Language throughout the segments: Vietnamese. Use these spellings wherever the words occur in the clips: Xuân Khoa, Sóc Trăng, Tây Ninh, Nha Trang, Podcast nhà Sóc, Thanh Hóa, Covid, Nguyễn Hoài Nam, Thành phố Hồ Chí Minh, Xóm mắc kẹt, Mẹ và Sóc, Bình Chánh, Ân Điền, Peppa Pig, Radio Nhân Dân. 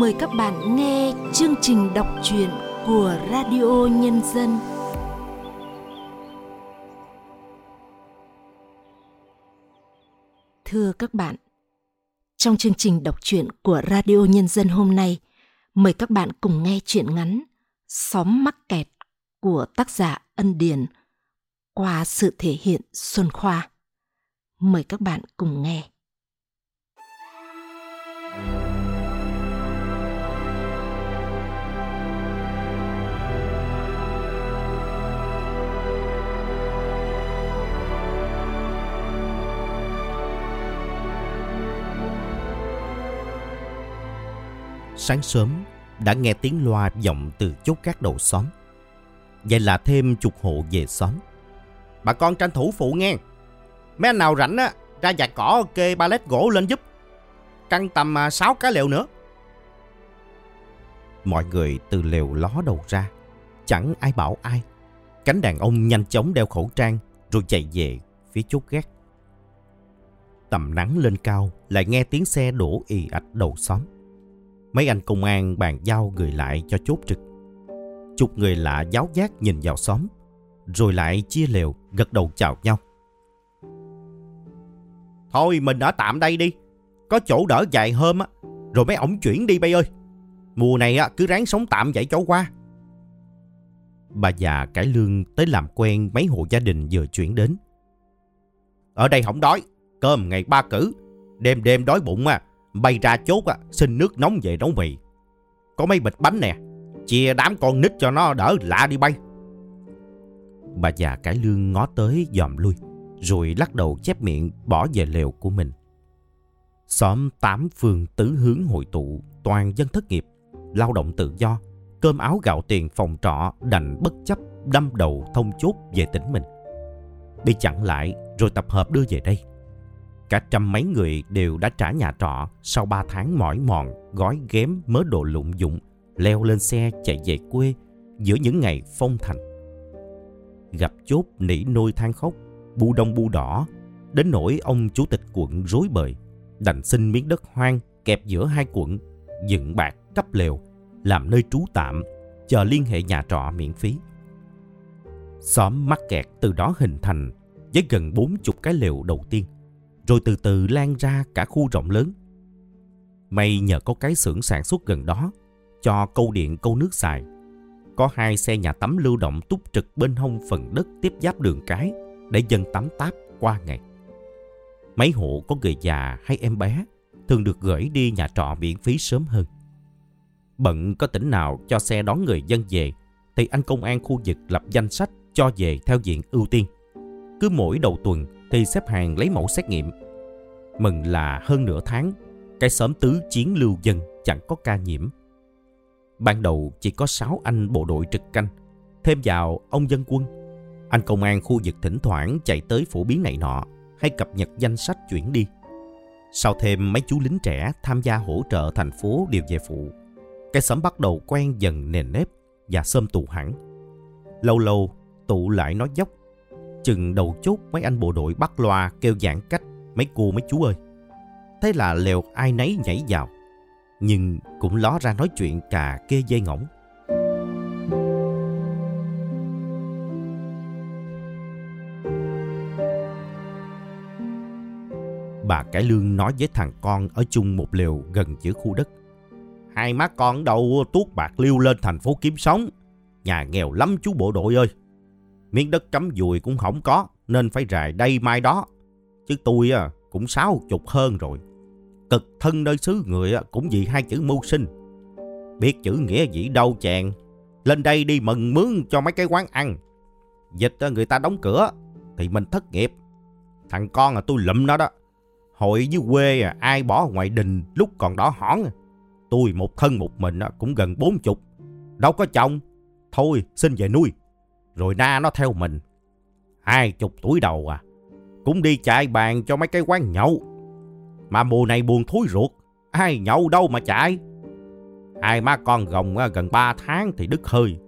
mời các bạn nghe chương trình đọc truyện của Radio Nhân Dân. Thưa các bạn, trong chương trình đọc truyện của Radio Nhân Dân hôm nay, mời các bạn cùng nghe truyện ngắn Xóm mắc kẹt của tác giả Ân Điền qua sự thể hiện Xuân Khoa. Mời các bạn cùng nghe. Sáng sớm đã nghe tiếng loa vọng từ chốt các đầu xóm. Vậy là thêm chục hộ về xóm. Bà con tranh thủ phụ nghe. Mấy anh nào rảnh á, ra giặt cỏ kê ba lét gỗ lên giúp. Căng tầm 6 cái lều nữa. Mọi người từ lều ló đầu ra. Chẳng ai bảo ai. Cánh đàn ông nhanh chóng đeo khẩu trang rồi chạy về phía chốt gác. Tầm nắng lên cao lại nghe tiếng xe đổ ì ạch đầu xóm. Mấy anh công an bàn giao người lại cho chốt trực. Chục người lạ giáo giác nhìn vào xóm, rồi lại chia lều gật đầu chào nhau. Thôi mình ở tạm đây đi, có chỗ đỡ vài hôm á, rồi mấy ổng chuyển đi bay ơi. Mùa này á, cứ ráng sống tạm vậy cho qua. Bà già cải lương tới làm quen mấy hộ gia đình vừa chuyển đến. Ở đây không đói, cơm ngày ba cử, đêm đêm đói bụng à. Bay ra chốt á, xin nước nóng về nấu mì. Có mấy bịch bánh nè, chia đám con nít cho nó đỡ lạ đi bay. Bà già cải lương ngó tới dòm lui, rồi lắc đầu chép miệng bỏ về lều của mình. Xóm tám phương tứ hướng hội tụ, toàn dân thất nghiệp, lao động tự do, cơm áo gạo tiền phòng trọ đành bất chấp đâm đầu thông chốt về tỉnh mình. Bị chặn lại rồi tập hợp đưa về đây. Cả trăm mấy người đều đã trả nhà trọ sau 3 tháng mỏi mòn, gói ghém mớ đồ lụng dụng, leo lên xe chạy về quê giữa những ngày phong thành. Gặp chốt nỉ nôi than khóc, bu đông bu đỏ, đến nỗi ông chủ tịch quận rối bời, đành xin miếng đất hoang kẹp giữa hai quận, dựng bạt cấp lều, làm nơi trú tạm, chờ liên hệ nhà trọ miễn phí. Xóm mắc kẹt từ đó hình thành với gần 40 cái lều đầu tiên, rồi từ từ lan ra cả khu rộng lớn. May nhờ có cái xưởng sản xuất gần đó, cho câu điện câu nước xài. Có 2 xe nhà tắm lưu động túc trực bên hông phần đất tiếp giáp đường cái để dân tắm táp qua ngày. Mấy hộ có người già hay em bé thường được gửi đi nhà trọ miễn phí sớm hơn. Bận có tỉnh nào cho xe đón người dân về thì anh công an khu vực lập danh sách cho về theo diện ưu tiên. Cứ mỗi đầu tuần thì xếp hàng lấy mẫu xét nghiệm. Mừng là hơn nửa tháng, cái xóm tứ chiến lưu dân chẳng có ca nhiễm. Ban đầu chỉ có 6 anh bộ đội trực canh, thêm vào ông dân quân. Anh công an khu vực thỉnh thoảng chạy tới phổ biến này nọ hay cập nhật danh sách chuyển đi. Sau thêm mấy chú lính trẻ tham gia hỗ trợ thành phố điều về phụ, cái xóm bắt đầu quen dần nền nếp và xôm tụ hẳn. Lâu lâu tụ lại nói dốc. Chừng đầu chốt mấy anh bộ đội bắt loa kêu giãn cách mấy cô mấy chú ơi. Thế là lều ai nấy nhảy vào, nhưng cũng ló ra nói chuyện cà kê dây ngỗng. Bà cải lương nói với thằng con ở chung một lều gần giữa khu đất. Hai má con đầu tuốt bạc liêu lên thành phố kiếm sống. Nhà nghèo lắm chú bộ đội ơi. Miếng đất cắm dùi cũng không có, nên phải rài đây mai đó. Chứ tôi cũng 60 hơn rồi. Cực thân nơi xứ người cũng vì 2 chữ mưu sinh. Biết chữ nghĩa gì đâu chàng. Lên đây đi mần mướn cho mấy cái quán ăn. Dịch người ta đóng cửa thì mình thất nghiệp. Thằng con là tôi lụm nó đó. Hội dưới quê ai bỏ ngoại đình lúc còn đỏ hỏn. Tôi một thân một mình cũng gần 40. Đâu có chồng. Thôi xin về nuôi. Rồi na nó theo mình. 20 tuổi đầu cũng đi chạy bàn cho mấy cái quán nhậu. Mà mùa này buồn thối ruột, ai nhậu đâu mà chạy. Hai má con gồng gần 3 tháng thì đứt hơi.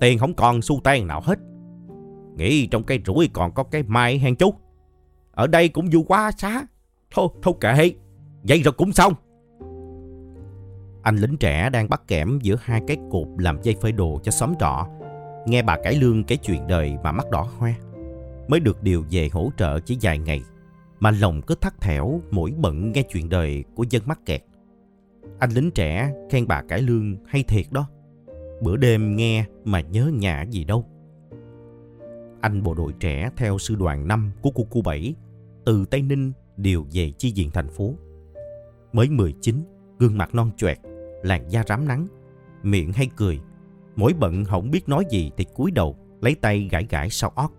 Tiền không còn xu ten nào hết. Nghĩ trong cái rủi còn có cái mai hen chú. Ở đây cũng vui quá xá. Thôi kệ, vậy rồi cũng xong. anh lính trẻ đang bắt kẽm giữa hai cái cột làm dây phơi đồ cho xóm trọ. Nghe bà cải lương kể chuyện đời mà mắt đỏ hoe. Mới được điều về hỗ trợ chỉ vài ngày mà lòng cứ thắt thẻo mỗi bận nghe chuyện đời của dân mắc kẹt. Anh lính trẻ khen bà cải lương hay thiệt đó. Bữa đêm nghe mà nhớ nhà gì đâu. Anh bộ đội trẻ theo sư đoàn 5 của quân khu 7 từ Tây Ninh điều về chi viện thành phố. Mới 19, gương mặt non choẹt, làn da rám nắng, miệng hay cười. Mỗi bận không biết nói gì thì cúi đầu lấy tay gãi gãi sau ót.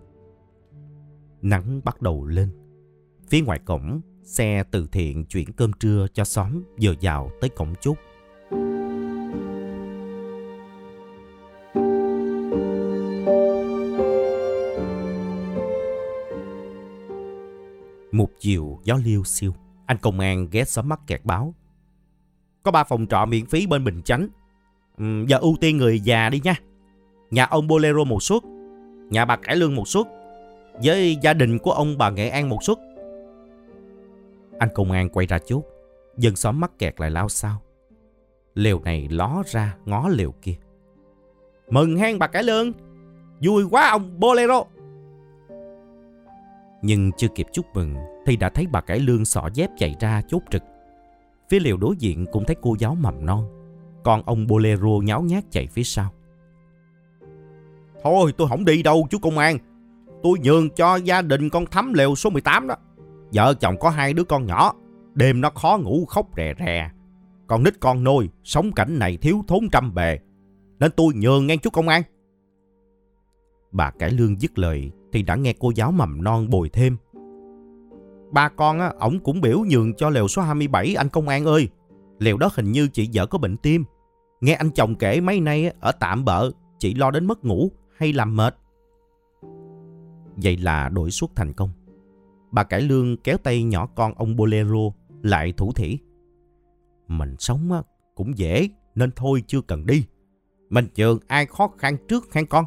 Nắng bắt đầu lên. Phía ngoài cổng, xe từ thiện chuyển cơm trưa cho xóm giờ vào tới cổng chốt. Một chiều gió liêu xiêu, anh công an ghé xóm mắc kẹt báo. Có 3 phòng trọ miễn phí bên Bình Chánh. Giờ ưu tiên người già đi nha. Nhà ông Bolero một suất, nhà bà cải lương một suất, với gia đình của ông bà Nghệ An một suất. Anh công an quay ra chốt. Dân xóm mắc kẹt lại lao xao. Lều này ló ra ngó lều kia. Mừng hen bà cải lương, vui quá ông Bolero. Nhưng chưa kịp chúc mừng thì đã thấy bà cải lương xỏ dép chạy ra chốt trực. Phía lều đối diện cũng thấy cô giáo mầm non, còn ông Bolero nháo nhác chạy phía sau. Thôi tôi không đi đâu chú công an. Tôi nhường cho gia đình con Thắm lều số 18 đó. Vợ chồng có 2 đứa con nhỏ, đêm nó khó ngủ khóc rè rè. Con nít con nuôi, sống cảnh này thiếu thốn trăm bề, nên tôi nhường ngang chú công an. Bà cải lương dứt lời thì đã nghe cô giáo mầm non bồi thêm. 3 con á, ổng cũng biểu nhường cho lều số 27 anh công an ơi. Lều đó hình như chị vợ có bệnh tim. Nghe anh chồng kể mấy nay ở tạm bợ, chị lo đến mất ngủ hay làm mệt. Vậy là đổi suất thành công. Bà cải lương kéo tay nhỏ con ông Bolero lại thủ thỉ. Mình sống á, cũng dễ nên thôi chưa cần đi. Mình nhường ai khó khăn trước khăn con.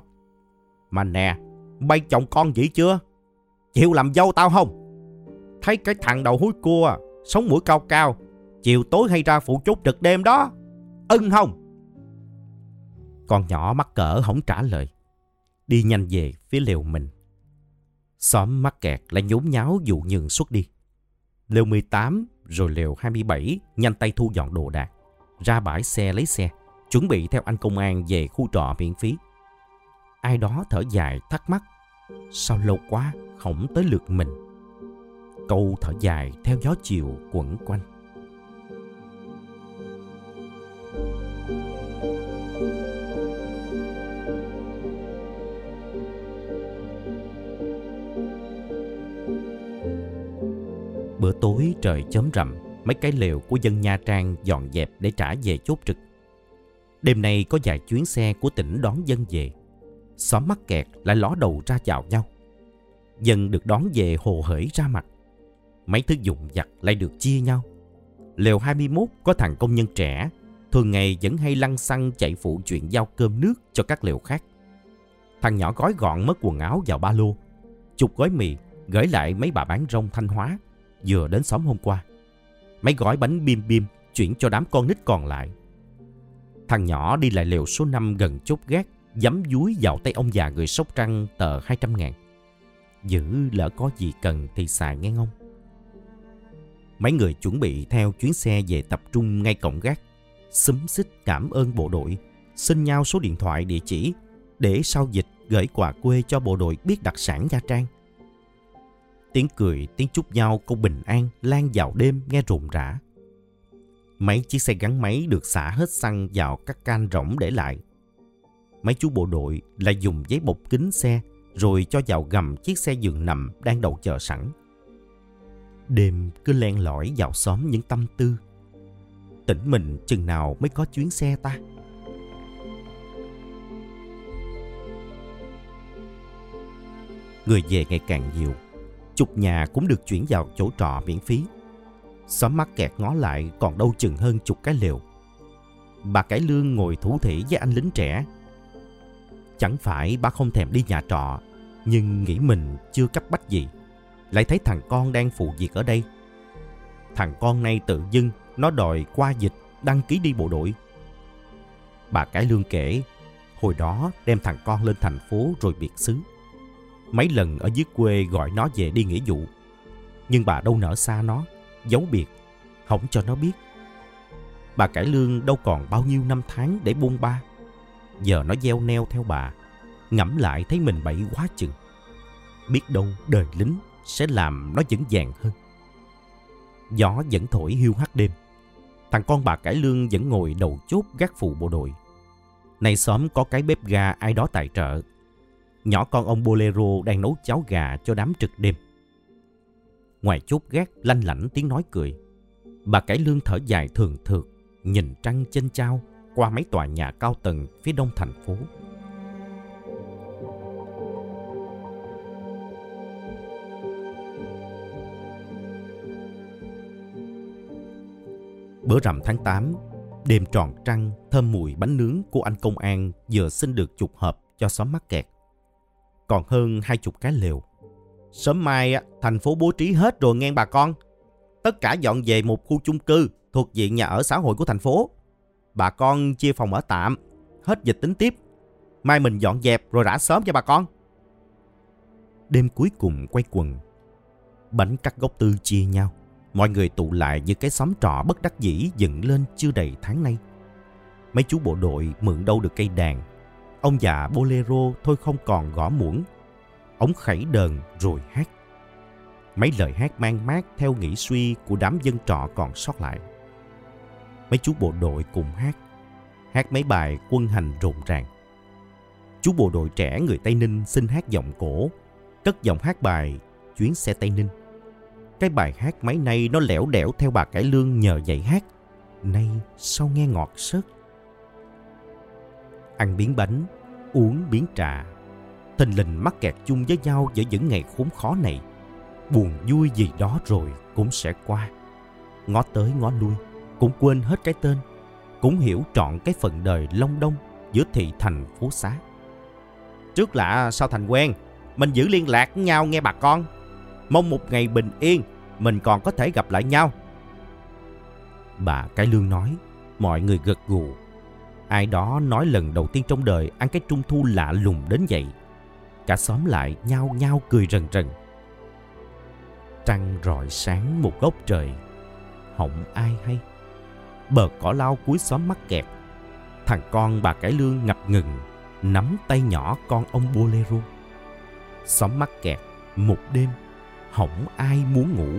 Mà nè, bay chồng con vậy chưa? Chịu làm dâu tao không? Thấy cái thằng đầu húi cua, sống mũi cao cao, chiều tối hay ra phụ chốt trực đêm đó, ưng không? Con nhỏ mắc cỡ không trả lời, đi nhanh về phía lều mình. Xóm mắc kẹt lại nhốn nháo vụ nhường xuất đi. Lều 18 rồi lều 27 nhanh tay thu dọn đồ đạc, ra bãi xe lấy xe, chuẩn bị theo anh công an về khu trọ miễn phí. Ai đó thở dài thắc mắc, sao lâu quá không tới lượt mình. Câu thở dài theo gió chiều quẩn quanh. Bữa tối trời chớm rằm, mấy cái lều của dân Nha Trang dọn dẹp để trả về chốt trực. Đêm nay có vài chuyến xe của tỉnh đón dân về. Xóm mắc kẹt lại ló đầu ra chào nhau. Dân được đón về hồ hởi ra mặt. Mấy thứ dụng vặt lại được chia nhau. Lều 21 có thằng công nhân trẻ, thường ngày vẫn hay lăng xăng chạy phụ chuyện giao cơm nước cho các lều khác. Thằng nhỏ gói gọn mớ quần áo vào ba lô, chục gói mì gửi lại mấy bà bán rong Thanh Hóa vừa đến xóm hôm qua. Mấy gói bánh bim bim chuyển cho đám con nít còn lại. Thằng nhỏ đi lại lều số 5 gần chốt gác, dắm dúi vào tay ông già người Sóc Trăng tờ 200.000. Giữ lỡ có gì cần thì xài nghe không? Mấy người chuẩn bị theo chuyến xe về tập trung ngay cổng gác, xúm xít cảm ơn bộ đội, xin nhau số điện thoại địa chỉ để sau dịch gửi quà quê cho bộ đội biết đặc sản Nha Trang. Tiếng cười, tiếng chúc nhau câu bình an lan vào đêm nghe rộn rã. Mấy chiếc xe gắn máy được xả hết xăng vào các can rỗng để lại. Mấy chú bộ đội lại dùng giấy bọc kín xe rồi cho vào gầm chiếc xe giường nằm đang đậu chờ sẵn. Đêm cứ len lỏi vào xóm những tâm tư. Tỉnh mình chừng nào mới có chuyến xe ta? Người về ngày càng nhiều. Chục nhà cũng được chuyển vào chỗ trọ miễn phí. Xóm mắc kẹt ngó lại còn đâu chừng hơn 10 cái lều. Bà cải lương ngồi thủ thỉ với anh lính trẻ. Chẳng phải bà không thèm đi nhà trọ, nhưng nghĩ mình chưa cấp bách gì. Lại thấy thằng con đang phụ việc ở đây. Thằng con nay tự dưng nó đòi qua dịch đăng ký đi bộ đội. Bà Cải Lương kể, hồi đó đem thằng con lên thành phố rồi biệt xứ. Mấy lần ở dưới quê gọi nó về đi nghĩa vụ, nhưng bà đâu nỡ xa nó, giấu biệt, không cho nó biết. Bà Cải Lương đâu còn bao nhiêu năm tháng để buông ba. Giờ nó gieo neo theo bà, ngẫm lại thấy mình bậy quá chừng. Biết đâu đời lính sẽ làm nó vững vàng hơn. Gió vẫn thổi hiu hắt đêm. Thằng con bà Cải Lương vẫn ngồi đầu chốt gác phụ bộ đội. Này xóm có cái bếp ga ai đó tài trợ. Nhỏ con ông Bolero đang nấu cháo gà cho đám trực đêm. Ngoài chốt gác lanh lảnh tiếng nói cười. Bà Cải Lương thở dài thường thượt, nhìn trăng chênh chao qua mấy tòa nhà cao tầng phía đông thành phố. Bữa rằm tháng 8, đêm tròn trăng thơm mùi bánh nướng của anh công an vừa xin được chục hộp cho xóm mắc kẹt. Còn hơn 20 cái lều. Sớm mai thành phố bố trí hết rồi nghe bà con. Tất cả dọn về một khu chung cư thuộc diện nhà ở xã hội của thành phố. Bà con chia phòng ở tạm, hết dịch tính tiếp. Mai mình dọn dẹp rồi rã xóm cho bà con. Đêm cuối cùng quay quần, bánh cắt gốc tư chia nhau. Mọi người tụ lại như cái xóm trọ bất đắc dĩ dựng lên chưa đầy tháng nay. Mấy chú bộ đội mượn đâu được cây đàn. Ông già Bolero thôi không còn gõ muỗng. Ông khẩy đờn rồi hát. Mấy lời hát mang mát theo nghĩ suy của đám dân trọ còn sót lại. Mấy chú bộ đội cùng hát mấy bài quân hành rộn ràng. Chú bộ đội trẻ người Tây Ninh xin hát giọng cổ, cất giọng hát bài Chuyến Xe Tây Ninh. Cái bài hát mấy nay nó lẻo đẻo theo bà Cải Lương nhờ dạy hát. Nay sao nghe ngọt sớt. Ăn miếng bánh, uống miếng trà. Thình lình mắc kẹt chung với nhau giữa những ngày khốn khó này. Buồn vui gì đó rồi cũng sẽ qua. Ngó tới ngó lui, cũng quên hết cái tên. Cũng hiểu trọn cái phần đời long đong giữa thị thành phố xá. Trước lạ sau thành quen, mình giữ liên lạc với nhau nghe bà con. Mong một ngày bình yên, mình còn có thể gặp lại nhau. Bà Cải Lương nói, mọi người gật gù. Ai đó nói lần đầu tiên trong đời ăn cái trung thu lạ lùng đến vậy. Cả xóm lại nhao nhao cười rần rần. Trăng rọi sáng một góc trời, hổng ai hay. Bờ cỏ lau cuối xóm mắc kẹt, thằng con bà Cải Lương ngập ngừng, nắm tay nhỏ con ông Bolero. Xóm mắc kẹt, một đêm, hổng ai muốn ngủ.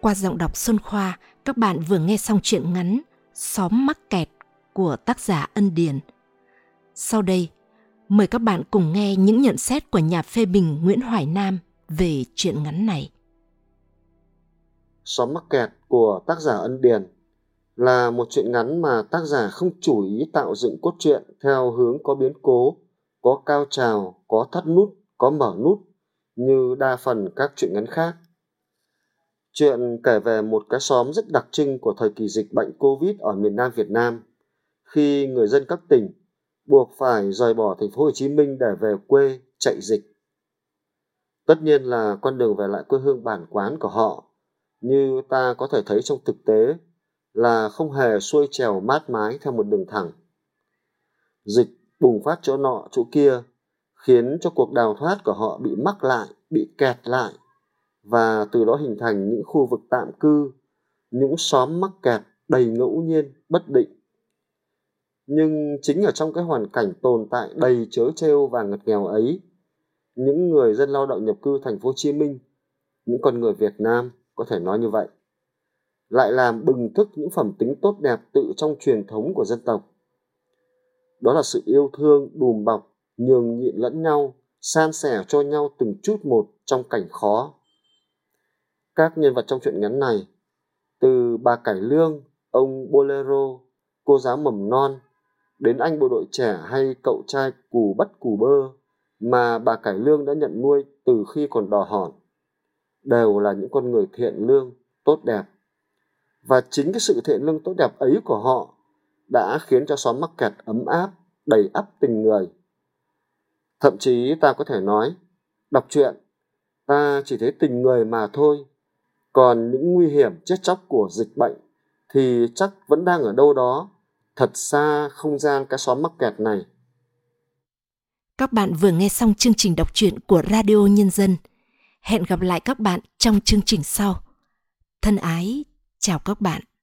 Qua giọng đọc Xuân Khoa, các bạn vừa nghe xong truyện ngắn Xóm mắc kẹt của tác giả Ân Điền. Sau đây, mời các bạn cùng nghe những nhận xét của nhà phê bình Nguyễn Hoài Nam về truyện ngắn này. Xóm mắc kẹt của tác giả Ân Điền là một truyện ngắn mà tác giả không chủ ý tạo dựng cốt truyện theo hướng có biến cố, có cao trào, có thắt nút, có mở nút như đa phần các truyện ngắn khác. Chuyện kể về một cái xóm rất đặc trưng của thời kỳ dịch bệnh Covid ở miền Nam Việt Nam, khi người dân các tỉnh buộc phải rời bỏ thành phố Hồ Chí Minh để về quê chạy dịch. Tất nhiên là con đường về lại quê hương bản quán của họ, như ta có thể thấy trong thực tế, là không hề xuôi trèo mát mái theo một đường thẳng. Dịch bùng phát chỗ nọ chỗ kia, khiến cho cuộc đào thoát của họ bị mắc lại, bị kẹt lại. Và từ đó hình thành những khu vực tạm cư, những xóm mắc kẹt đầy ngẫu nhiên, bất định. Nhưng chính ở trong cái hoàn cảnh tồn tại đầy trớ trêu và ngặt nghèo ấy, những người dân lao động nhập cư thành phố Hồ Chí Minh, những con người Việt Nam có thể nói như vậy, lại làm bừng thức những phẩm tính tốt đẹp tự trong truyền thống của dân tộc. Đó là sự yêu thương, đùm bọc, nhường nhịn lẫn nhau, san sẻ cho nhau từng chút một trong cảnh khó. các nhân vật trong truyện ngắn này, từ bà Cải Lương, ông Bolero, cô giáo mầm non, đến anh bộ đội trẻ hay cậu trai cù bất cù bơ mà bà Cải Lương đã nhận nuôi từ khi còn đò hòn, đều là những con người thiện lương, tốt đẹp. Và chính cái sự thiện lương tốt đẹp ấy của họ đã khiến cho xóm mắc kẹt ấm áp, đầy ắp tình người. Thậm chí ta có thể nói, đọc truyện, ta chỉ thấy tình người mà thôi, còn những nguy hiểm chết chóc của dịch bệnh thì chắc vẫn đang ở đâu đó, thật xa không gian cái xóm mắc kẹt này. Các bạn vừa nghe xong chương trình đọc truyện của Radio Nhân Dân. Hẹn gặp lại các bạn trong chương trình sau. Thân ái, chào các bạn.